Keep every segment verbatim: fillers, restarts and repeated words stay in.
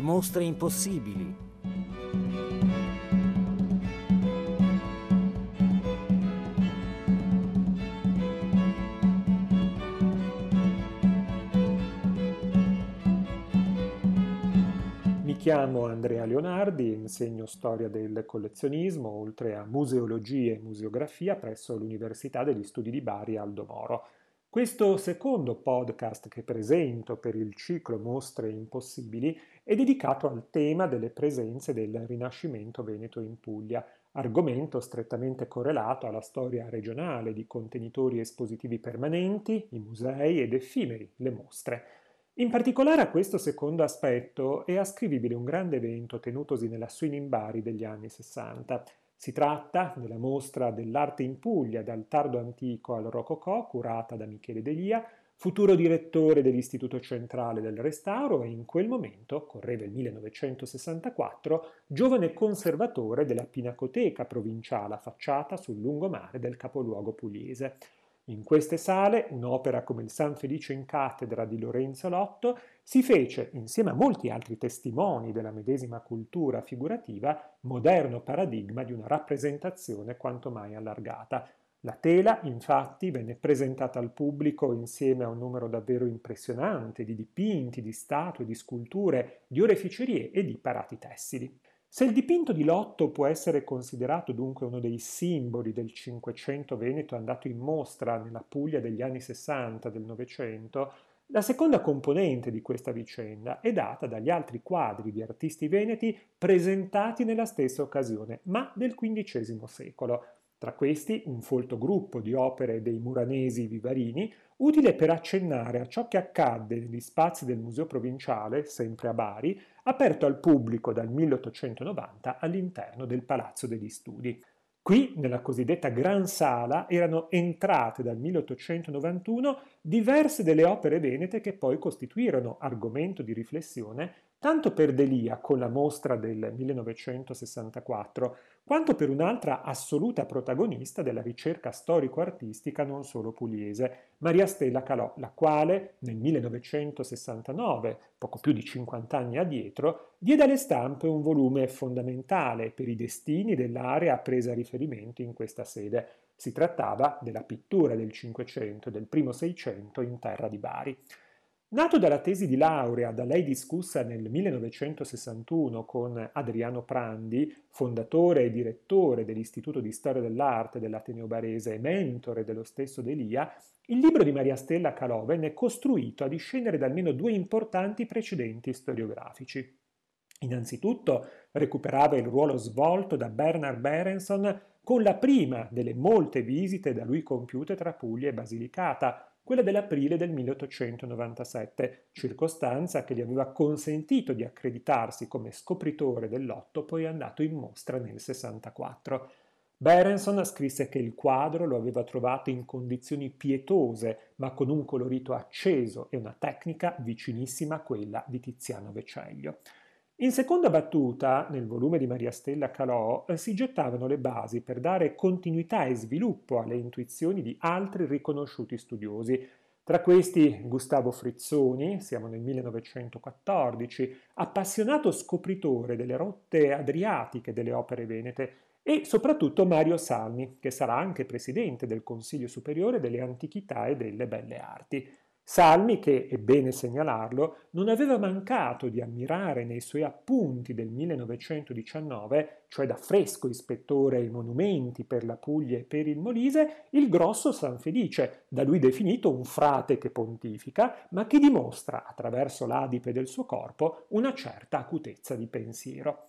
le Mostre Impossibili. Mi chiamo Andrea Leonardi, insegno storia del collezionismo, oltre a museologia e museografia presso l'Università degli Studi di Bari Aldo Moro. Questo secondo podcast che presento per il ciclo Mostre Impossibili è dedicato al tema delle presenze del Rinascimento veneto in Puglia, argomento strettamente correlato alla storia regionale di contenitori espositivi permanenti, i musei ed effimeri, le mostre. In particolare a questo secondo aspetto è ascrivibile un grande evento tenutosi nella Swinghinbari degli anni sessanta. Si tratta della mostra dell'arte in Puglia dal tardo antico al rococò, curata da Michele D'Elia, futuro direttore dell'Istituto Centrale del Restauro e in quel momento, correva il millenovecentosessantaquattro, giovane conservatore della Pinacoteca provinciale affacciata sul lungomare del capoluogo pugliese. In queste sale, un'opera come il San Felice in Cattedra di Lorenzo Lotto si fece, insieme a molti altri testimoni della medesima cultura figurativa, moderno paradigma di una rappresentazione quanto mai allargata. La tela, infatti, venne presentata al pubblico insieme a un numero davvero impressionante di dipinti, di statue, di sculture, di oreficerie e di parati tessili. Se il dipinto di Lotto può essere considerato dunque uno dei simboli del Cinquecento veneto andato in mostra nella Puglia degli anni sessanta del Novecento, la seconda componente di questa vicenda è data dagli altri quadri di artisti veneti presentati nella stessa occasione, ma del quindicesimo secolo. Tra questi un folto gruppo di opere dei muranesi Vivarini, utile per accennare a ciò che accadde negli spazi del Museo Provinciale, sempre a Bari, aperto al pubblico dal milleottocentonovanta all'interno del Palazzo degli Studi. Qui, nella cosiddetta Gran Sala, erano entrate dal milleottocentonovantuno diverse delle opere venete che poi costituirono argomento di riflessione tanto per D'Elia con la mostra del millenovecentosessantaquattro, quanto per un'altra assoluta protagonista della ricerca storico-artistica non solo pugliese, Maria Stella Calò, la quale nel millenovecentosessantanove, poco più di cinquanta anni addietro, diede alle stampe un volume fondamentale per i destini dell'area presa a riferimento in questa sede. Si trattava della pittura del Cinquecento e del primo Seicento in terra di Bari. Nato dalla tesi di laurea da lei discussa nel millenovecentosessantuno con Adriano Prandi, fondatore e direttore dell'Istituto di Storia dell'Arte dell'Ateneo Barese e mentore dello stesso D'Elia, il libro di Maria Stella Calò venne costruito a discendere da almeno due importanti precedenti storiografici. Innanzitutto recuperava il ruolo svolto da Bernard Berenson con la prima delle molte visite da lui compiute tra Puglia e Basilicata, quella dell'aprile del milleottocentonovantasette, circostanza che gli aveva consentito di accreditarsi come scopritore del Lotto poi andato in mostra nel sessantaquattro. Berenson scrisse che il quadro lo aveva trovato in condizioni pietose, ma con un colorito acceso e una tecnica vicinissima a quella di Tiziano Vecellio. In seconda battuta, nel volume di Maria Stella Calò, si gettavano le basi per dare continuità e sviluppo alle intuizioni di altri riconosciuti studiosi. Tra questi Gustavo Frizzoni, siamo nel millenovecentoquattordici, appassionato scopritore delle rotte adriatiche delle opere venete, e soprattutto Mario Salmi, che sarà anche presidente del Consiglio Superiore delle Antichità e delle Belle Arti. Salmi che, è bene segnalarlo, non aveva mancato di ammirare nei suoi appunti del millenovecentodiciannove, cioè da fresco ispettore ai monumenti per la Puglia e per il Molise, il grosso San Felice, da lui definito un frate che pontifica, ma che dimostra, attraverso l'adipe del suo corpo, una certa acutezza di pensiero.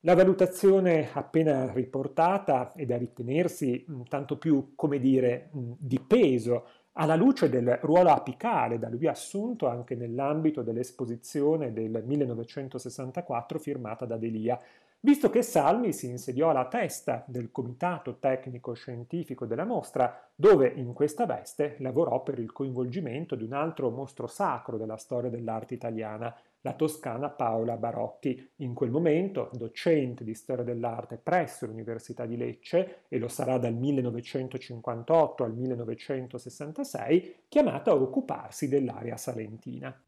La valutazione appena riportata è da ritenersi tanto più, come dire, di peso, alla luce del ruolo apicale da lui assunto anche nell'ambito dell'esposizione del millenovecentosessantaquattro firmata da D'Elia, visto che Salmi si insediò alla testa del Comitato Tecnico-Scientifico della Mostra, dove in questa veste lavorò per il coinvolgimento di un altro mostro sacro della storia dell'arte italiana, la toscana Paola Barocchi, in quel momento docente di storia dell'arte presso l'Università di Lecce, e lo sarà dal millenovecentocinquantotto al millenovecentosessantasei, chiamata a occuparsi dell'area salentina.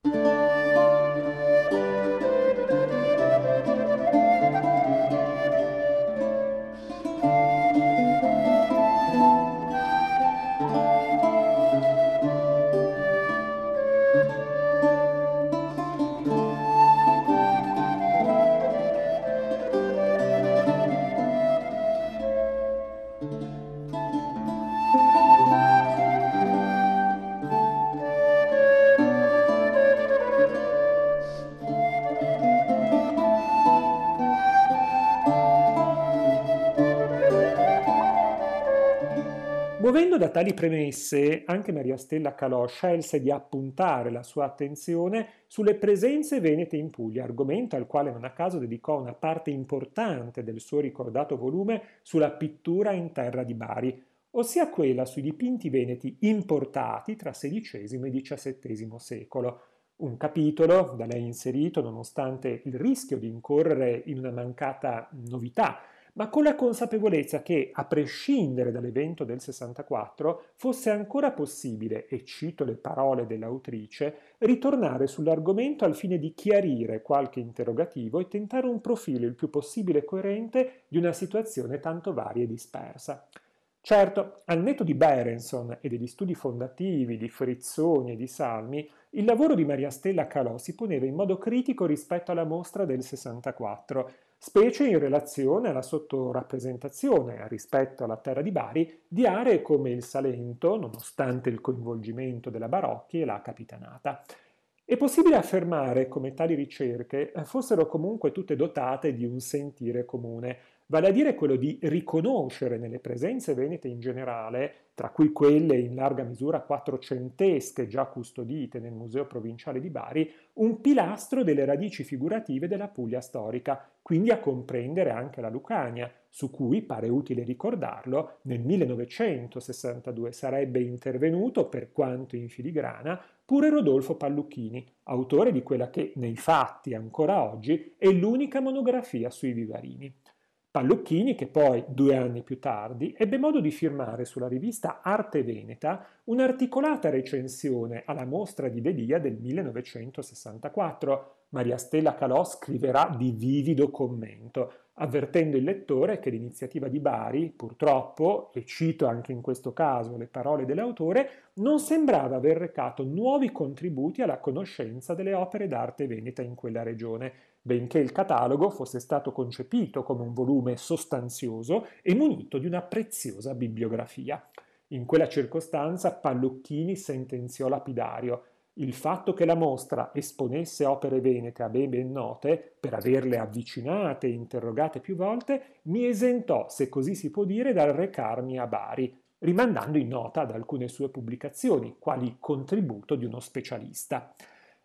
Muovendo da tali premesse, anche Maria Stella Calò scelse di appuntare la sua attenzione sulle presenze venete in Puglia, argomento al quale non a caso dedicò una parte importante del suo ricordato volume sulla pittura in terra di Bari, ossia quella sui dipinti veneti importati tra sedicesimo e diciassettesimo secolo. Un capitolo da lei inserito nonostante il rischio di incorrere in una mancata novità, ma con la consapevolezza che, a prescindere dall'evento del sessantaquattro, fosse ancora possibile, e cito le parole dell'autrice, ritornare sull'argomento al fine di chiarire qualche interrogativo e tentare un profilo il più possibile coerente di una situazione tanto varia e dispersa. Certo, al netto di Berenson e degli studi fondativi di Frizzoni e di Salmi, il lavoro di Maria Stella Calò si poneva in modo critico rispetto alla mostra del sessantaquattro, specie in relazione alla sottorappresentazione, rispetto alla terra di Bari, di aree come il Salento, nonostante il coinvolgimento della Barocchi e la Capitanata. È possibile affermare come tali ricerche fossero comunque tutte dotate di un sentire comune, vale a dire quello di riconoscere nelle presenze venete in generale, tra cui quelle in larga misura quattrocentesche già custodite nel Museo Provinciale di Bari, un pilastro delle radici figurative della Puglia storica, quindi a comprendere anche la Lucania, su cui, pare utile ricordarlo, nel millenovecentosessantadue sarebbe intervenuto, per quanto in filigrana, pure Rodolfo Pallucchini, autore di quella che, nei fatti ancora oggi, è l'unica monografia sui Vivarini. Pallucchini, che poi, due anni più tardi, ebbe modo di firmare sulla rivista Arte Veneta un'articolata recensione alla mostra di D'Elia del millenovecentosessantaquattro. Maria Stella Calò scriverà di vivido commento, avvertendo il lettore che l'iniziativa di Bari, purtroppo, e cito anche in questo caso le parole dell'autore, non sembrava aver recato nuovi contributi alla conoscenza delle opere d'arte veneta in quella regione, benché il catalogo fosse stato concepito come un volume sostanzioso e munito di una preziosa bibliografia. In quella circostanza Pallucchini sentenziò lapidario: il fatto che la mostra esponesse opere venete a ben ben note, per averle avvicinate e interrogate più volte, mi esentò, se così si può dire, dal recarmi a Bari, rimandando in nota ad alcune sue pubblicazioni, quali contributo di uno specialista.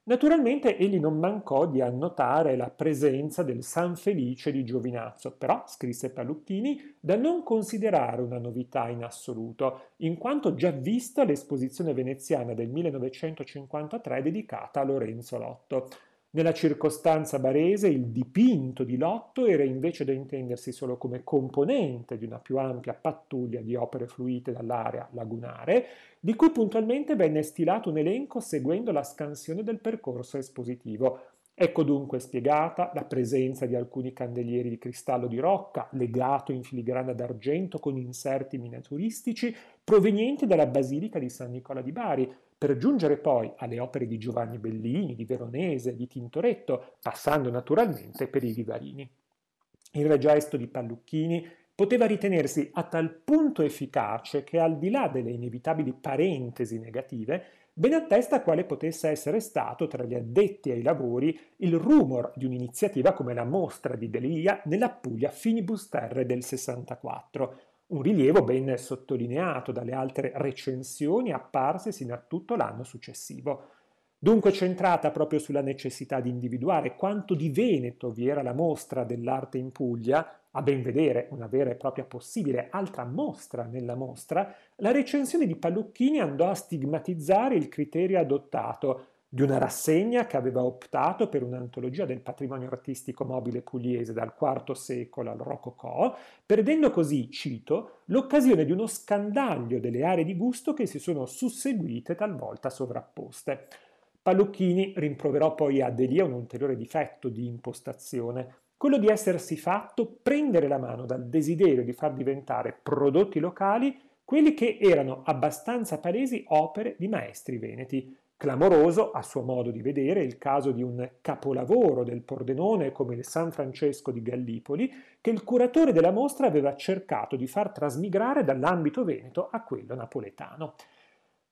Naturalmente egli non mancò di annotare la presenza del San Felice di Giovinazzo, però, scrisse Pallucchini, da non considerare una novità in assoluto, in quanto già vista l'esposizione veneziana del millenovecentocinquantatré dedicata a Lorenzo Lotto. Nella circostanza barese il dipinto di Lotto era invece da intendersi solo come componente di una più ampia pattuglia di opere fluite dall'area lagunare, di cui puntualmente venne stilato un elenco seguendo la scansione del percorso espositivo. Ecco dunque spiegata la presenza di alcuni candelieri di cristallo di Rocca, legato in filigrana d'argento con inserti miniaturistici, provenienti dalla Basilica di San Nicola di Bari, per giungere poi alle opere di Giovanni Bellini, di Veronese, di Tintoretto, passando naturalmente per i Vivarini. Il regesto di Pallucchini poteva ritenersi a tal punto efficace che, al di là delle inevitabili parentesi negative, ben attesta quale potesse essere stato tra gli addetti ai lavori il rumor di un'iniziativa come la mostra di D'Elia nella Puglia Finibus Terre del sessantaquattro, un rilievo ben sottolineato dalle altre recensioni apparse sino a tutto l'anno successivo. Dunque centrata proprio sulla necessità di individuare quanto di veneto vi era la mostra dell'arte in Puglia, a ben vedere una vera e propria possibile altra mostra nella mostra, la recensione di Pallucchini andò a stigmatizzare il criterio adottato di una rassegna che aveva optato per un'antologia del patrimonio artistico mobile pugliese dal quarto secolo al Rococò, perdendo così, cito, l'occasione di uno scandaglio delle aree di gusto che si sono susseguite talvolta sovrapposte. Pallucchini rimproverò poi a D'Elia un ulteriore difetto di impostazione, quello di essersi fatto prendere la mano dal desiderio di far diventare prodotti locali quelli che erano abbastanza palesi opere di maestri veneti. Clamoroso, a suo modo di vedere, il caso di un capolavoro del Pordenone come il San Francesco di Gallipoli, che il curatore della mostra aveva cercato di far trasmigrare dall'ambito veneto a quello napoletano.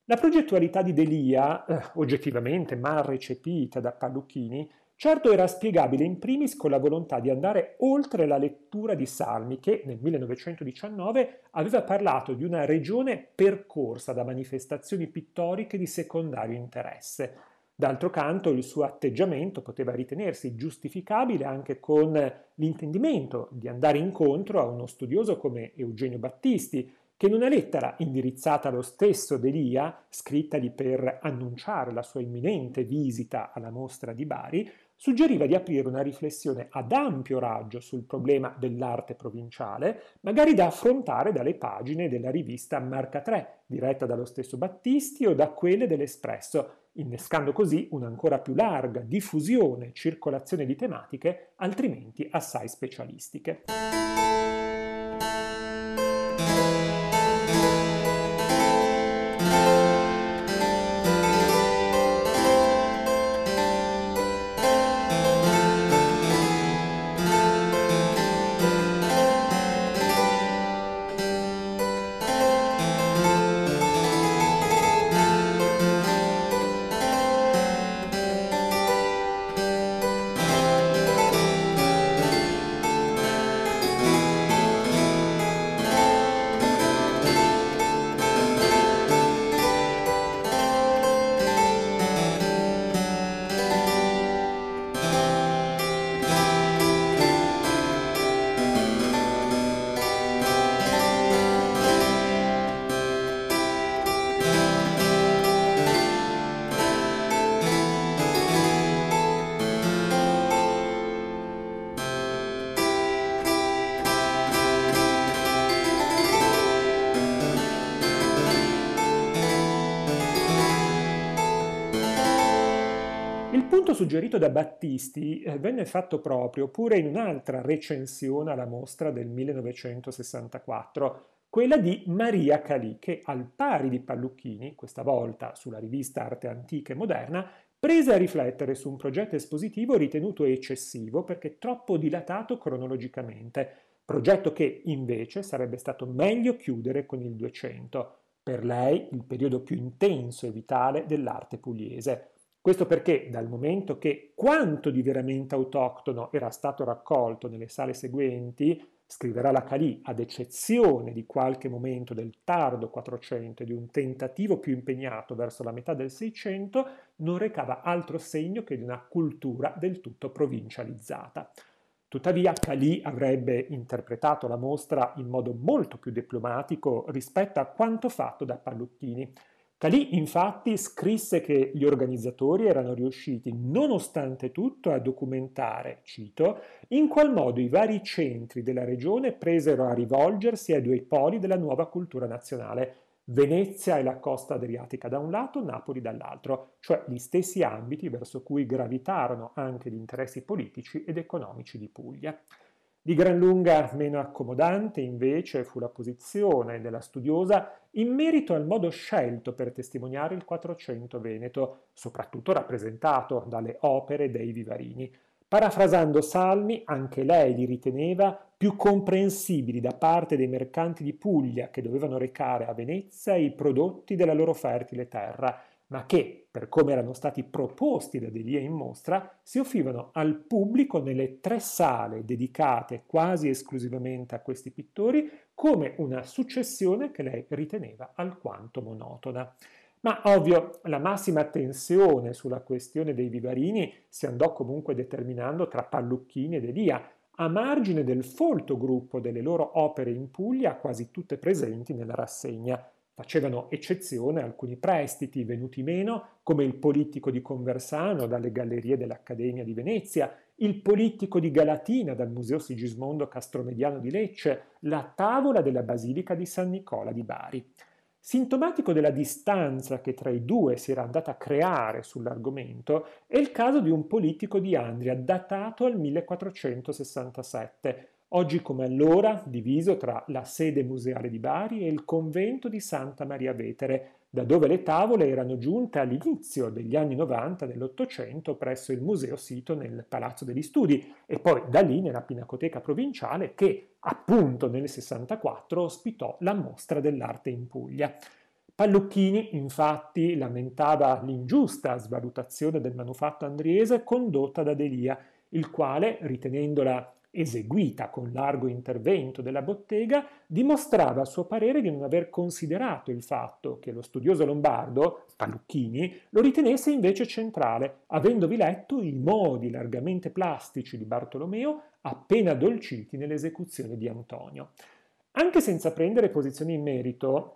La progettualità di D'Elia, eh, oggettivamente mal recepita da Pallucchini, Certo era spiegabile in primis con la volontà di andare oltre la lettura di Salmi, che nel millenovecentodiciannove aveva parlato di una regione percorsa da manifestazioni pittoriche di secondario interesse. D'altro canto il suo atteggiamento poteva ritenersi giustificabile anche con l'intendimento di andare incontro a uno studioso come Eugenio Battisti, che in una lettera indirizzata allo stesso D'Elia, scrittagli per annunciare la sua imminente visita alla mostra di Bari, suggeriva di aprire una riflessione ad ampio raggio sul problema dell'arte provinciale, magari da affrontare dalle pagine della rivista Marca tre, diretta dallo stesso Battisti, o da quelle dell'Espresso, innescando così un'ancora più larga diffusione e circolazione di tematiche altrimenti assai specialistiche. Suggerito da Battisti eh, venne fatto proprio pure in un'altra recensione alla mostra del millenovecentosessantaquattro, quella di Maria Calì, che al pari di Pallucchini, questa volta sulla rivista Arte Antica e Moderna, prese a riflettere su un progetto espositivo ritenuto eccessivo perché troppo dilatato cronologicamente, progetto che invece sarebbe stato meglio chiudere con il Duecento, per lei il periodo più intenso e vitale dell'arte pugliese. Questo perché, dal momento che quanto di veramente autoctono era stato raccolto nelle sale seguenti, scriverà la Calì, ad eccezione di qualche momento del tardo Quattrocento e di un tentativo più impegnato verso la metà del Seicento, non recava altro segno che di una cultura del tutto provincializzata. Tuttavia Calì avrebbe interpretato la mostra in modo molto più diplomatico rispetto a quanto fatto da Pallucchini. Calì infatti scrisse che gli organizzatori erano riusciti nonostante tutto a documentare, cito, in qual modo i vari centri della regione presero a rivolgersi ai due poli della nuova cultura nazionale, Venezia e la costa adriatica da un lato, Napoli dall'altro, cioè gli stessi ambiti verso cui gravitarono anche gli interessi politici ed economici di Puglia. Di gran lunga meno accomodante invece fu la posizione della studiosa in merito al modo scelto per testimoniare il Quattrocento veneto, soprattutto rappresentato dalle opere dei Vivarini. Parafrasando Salmi, anche lei li riteneva più comprensibili da parte dei mercanti di Puglia che dovevano recare a Venezia i prodotti della loro fertile terra, ma che, per come erano stati proposti da D'Elia in mostra, si offrivano al pubblico nelle tre sale dedicate quasi esclusivamente a questi pittori come una successione che lei riteneva alquanto monotona. Ma ovvio, la massima tensione sulla questione dei Vivarini si andò comunque determinando tra Pallucchini ed D'Elia, a margine del folto gruppo delle loro opere in Puglia, quasi tutte presenti nella rassegna. Facevano eccezione alcuni prestiti venuti meno, come il Politico di Conversano dalle gallerie dell'Accademia di Venezia, il Politico di Galatina dal Museo Sigismondo Castromediano di Lecce, la Tavola della Basilica di San Nicola di Bari. Sintomatico della distanza che tra i due si era andata a creare sull'argomento è il caso di un Politico di Andria datato al millequattrocentosessantasette, oggi come allora diviso tra la sede museale di Bari e il convento di Santa Maria Vetere, da dove le tavole erano giunte all'inizio degli anni novanta dell'Ottocento presso il museo sito nel Palazzo degli Studi e poi da lì nella Pinacoteca provinciale che appunto nel sessantaquattro ospitò la mostra dell'arte in Puglia. Pallucchini, infatti, lamentava l'ingiusta svalutazione del manufatto andriese condotta da D'Elia, il quale, ritenendola eseguita con largo intervento della bottega, dimostrava a suo parere di non aver considerato il fatto che lo studioso lombardo, Pallucchini, lo ritenesse invece centrale, avendovi letto i modi largamente plastici di Bartolomeo appena addolciti nell'esecuzione di Antonio. Anche senza prendere posizioni in merito,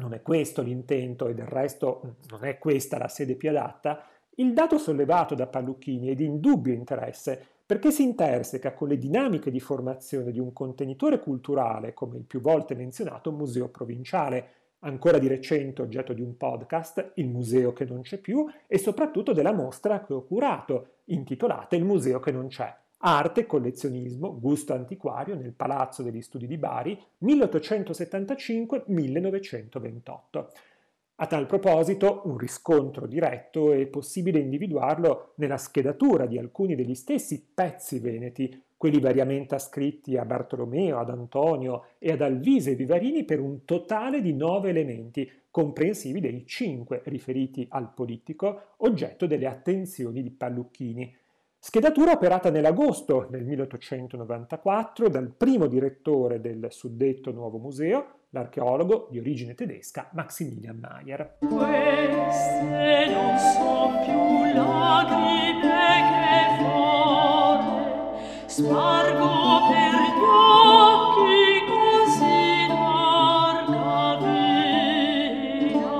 non è questo l'intento e del resto non è questa la sede più adatta, il dato sollevato da Pallucchini è di indubbio interesse, perché si interseca con le dinamiche di formazione di un contenitore culturale come il più volte menzionato Museo Provinciale, ancora di recente oggetto di un podcast, il museo che non c'è più, e soprattutto della mostra che ho curato, intitolata Il museo che non c'è, arte, collezionismo, gusto antiquario nel Palazzo degli Studi di Bari, milleottocentosettantacinque millenovecentoventotto. A tal proposito, un riscontro diretto è possibile individuarlo nella schedatura di alcuni degli stessi pezzi veneti, quelli variamente ascritti a Bartolomeo, ad Antonio e ad Alvise e Vivarini per un totale di nove elementi, comprensivi dei cinque riferiti al politico, oggetto delle attenzioni di Pallucchini. Schedatura operata nell'agosto del milleottocentonovantaquattro dal primo direttore del suddetto nuovo museo, l'archeologo di origine tedesca Maximilian Mayer. Queste non son più lacrime che fore, spargo per gli occhi così larga via.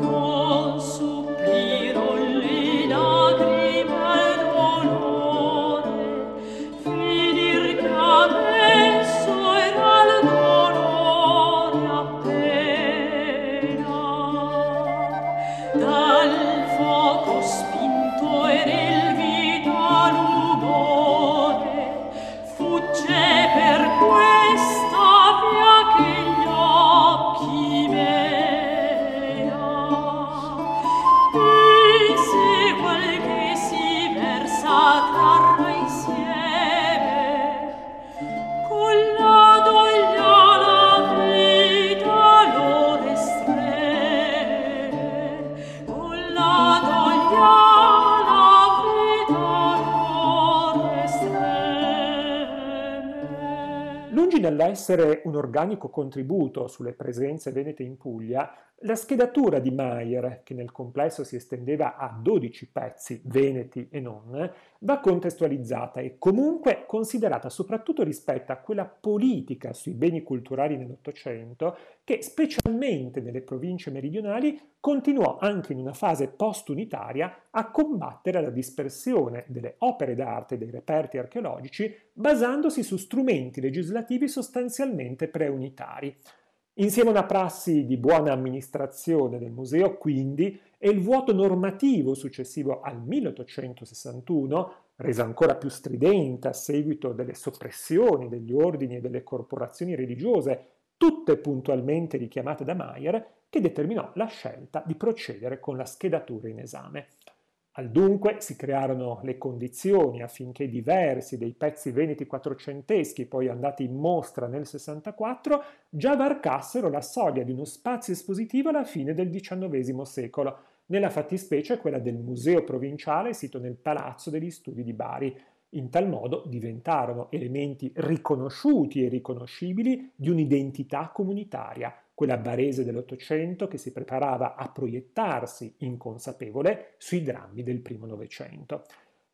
Non supplirò le lacrime e dolore, finir che adesso era il dolore. Dall'essere un organico contributo sulle presenze venete in Puglia, la schedatura di Mayer, che nel complesso si estendeva a dodici pezzi, veneti e non, va contestualizzata e comunque considerata soprattutto rispetto a quella politica sui beni culturali nell'Ottocento, che specialmente nelle province meridionali continuò anche in una fase post-unitaria a combattere la dispersione delle opere d'arte e dei reperti archeologici basandosi su strumenti legislativi sostanzialmente preunitari. Insieme a una prassi di buona amministrazione del museo, quindi, e il vuoto normativo successivo al milleottocentosessantuno, reso ancora più stridente a seguito delle soppressioni degli ordini e delle corporazioni religiose, tutte puntualmente richiamate da Mayer, che determinò la scelta di procedere con la schedatura in esame. Al dunque si crearono le condizioni affinché diversi dei pezzi veneti quattrocenteschi, poi andati in mostra nel sessantaquattro, già varcassero la soglia di uno spazio espositivo alla fine del diciannovesimo secolo, nella fattispecie quella del Museo Provinciale sito nel Palazzo degli Studi di Bari. In tal modo diventarono elementi riconosciuti e riconoscibili di un'identità comunitaria, quella barese dell'Ottocento che si preparava a proiettarsi inconsapevole sui drammi del primo Novecento.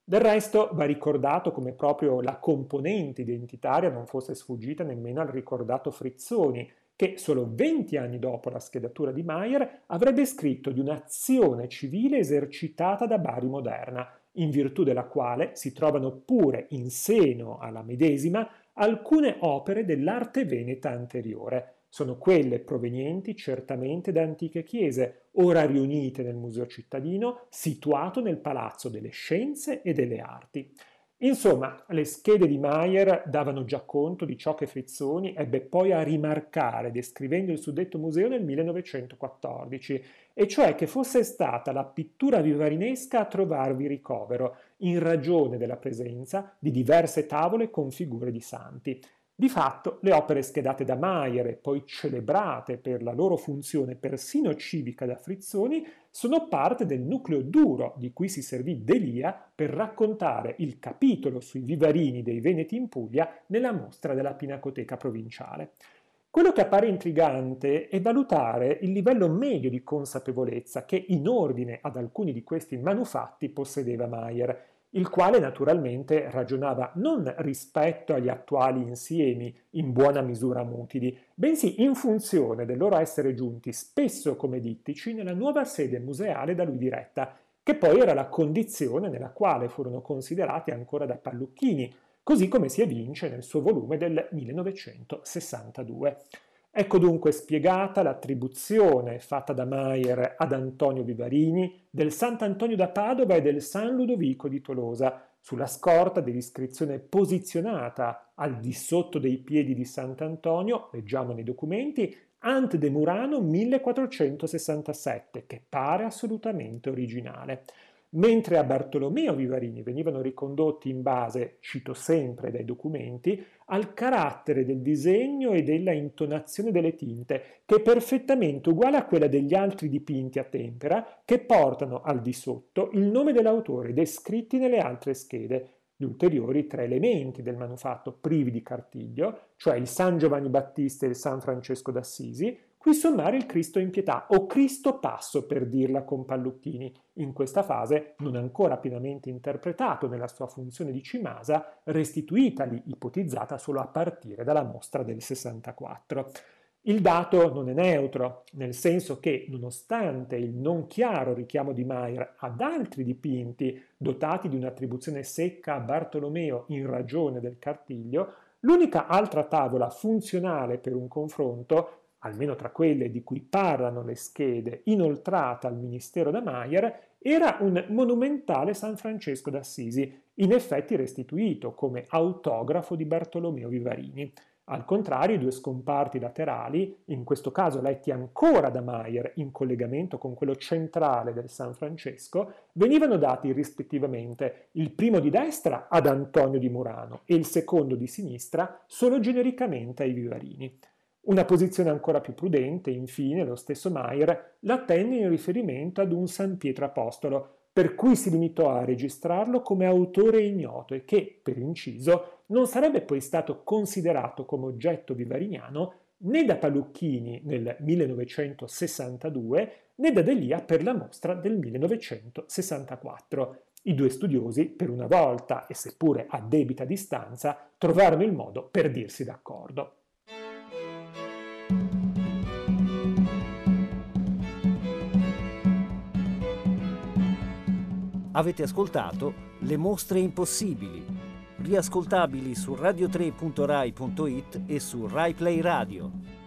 Del resto va ricordato come proprio la componente identitaria non fosse sfuggita nemmeno al ricordato Frizzoni, che solo venti anni dopo la schedatura di Mayer avrebbe scritto di un'azione civile esercitata da Bari moderna, in virtù della quale si trovano pure in seno alla medesima alcune opere dell'arte veneta anteriore. Sono quelle provenienti certamente da antiche chiese, ora riunite nel museo cittadino, situato nel Palazzo delle Scienze e delle Arti. Insomma, le schede di Mayer davano già conto di ciò che Frizzoni ebbe poi a rimarcare descrivendo il suddetto museo nel millenovecentoquattordici, e cioè che fosse stata la pittura vivarinesca a trovarvi ricovero, in ragione della presenza di diverse tavole con figure di santi. Di fatto, le opere schedate da Mayer e poi celebrate per la loro funzione persino civica da Frizzoni sono parte del nucleo duro di cui si servì D'Elia per raccontare il capitolo sui Vivarini dei Veneti in Puglia nella mostra della Pinacoteca provinciale. Quello che appare intrigante è valutare il livello medio di consapevolezza che in ordine ad alcuni di questi manufatti possedeva Mayer, il quale naturalmente ragionava non rispetto agli attuali insiemi, in buona misura mutili, bensì in funzione del loro essere giunti, spesso come dittici, nella nuova sede museale da lui diretta, che poi era la condizione nella quale furono considerati ancora da Pallucchini, così come si evince nel suo volume del millenovecentosessantadue. Ecco dunque spiegata l'attribuzione fatta da Mayer ad Antonio Vivarini del Sant'Antonio da Padova e del San Ludovico di Tolosa, sulla scorta dell'iscrizione posizionata al di sotto dei piedi di Sant'Antonio, leggiamo nei documenti, Ante de Murano millequattrocentosessantasette, che pare assolutamente originale. Mentre a Bartolomeo Vivarini venivano ricondotti in base, cito sempre dai documenti, al carattere del disegno e della intonazione delle tinte, che è perfettamente uguale a quella degli altri dipinti a tempera che portano al di sotto il nome dell'autore descritti nelle altre schede. Gli ulteriori tre elementi del manufatto privi di cartiglio, cioè il San Giovanni Battista e il San Francesco d'Assisi, qui sommare il Cristo in pietà, o Cristo passo per dirla con Pallucchini, in questa fase non ancora pienamente interpretato nella sua funzione di cimasa, restituitagli ipotizzata solo a partire dalla mostra del sessantaquattro. Il dato non è neutro, nel senso che, nonostante il non chiaro richiamo di Mayer ad altri dipinti dotati di un'attribuzione secca a Bartolomeo in ragione del cartiglio, l'unica altra tavola funzionale per un confronto, almeno tra quelle di cui parlano le schede inoltrate al ministero da Mayer, era un monumentale San Francesco d'Assisi, in effetti restituito come autografo di Bartolomeo Vivarini. Al contrario, i due scomparti laterali, in questo caso letti ancora da Mayer in collegamento con quello centrale del San Francesco, venivano dati rispettivamente il primo di destra ad Antonio di Murano e il secondo di sinistra solo genericamente ai Vivarini. Una posizione ancora più prudente, infine, lo stesso Mayer la tenne in riferimento ad un San Pietro Apostolo, per cui si limitò a registrarlo come autore ignoto e che, per inciso, non sarebbe poi stato considerato come oggetto vivariniano né da Pallucchini nel millenovecentosessantadue né da D'Elia per la mostra del millenovecentosessantaquattro. I due studiosi, per una volta e seppure a debita distanza, trovarono il modo per dirsi d'accordo. Avete ascoltato Le Mostre Impossibili, riascoltabili su radio tre punto rai punto it e su RaiPlay Radio.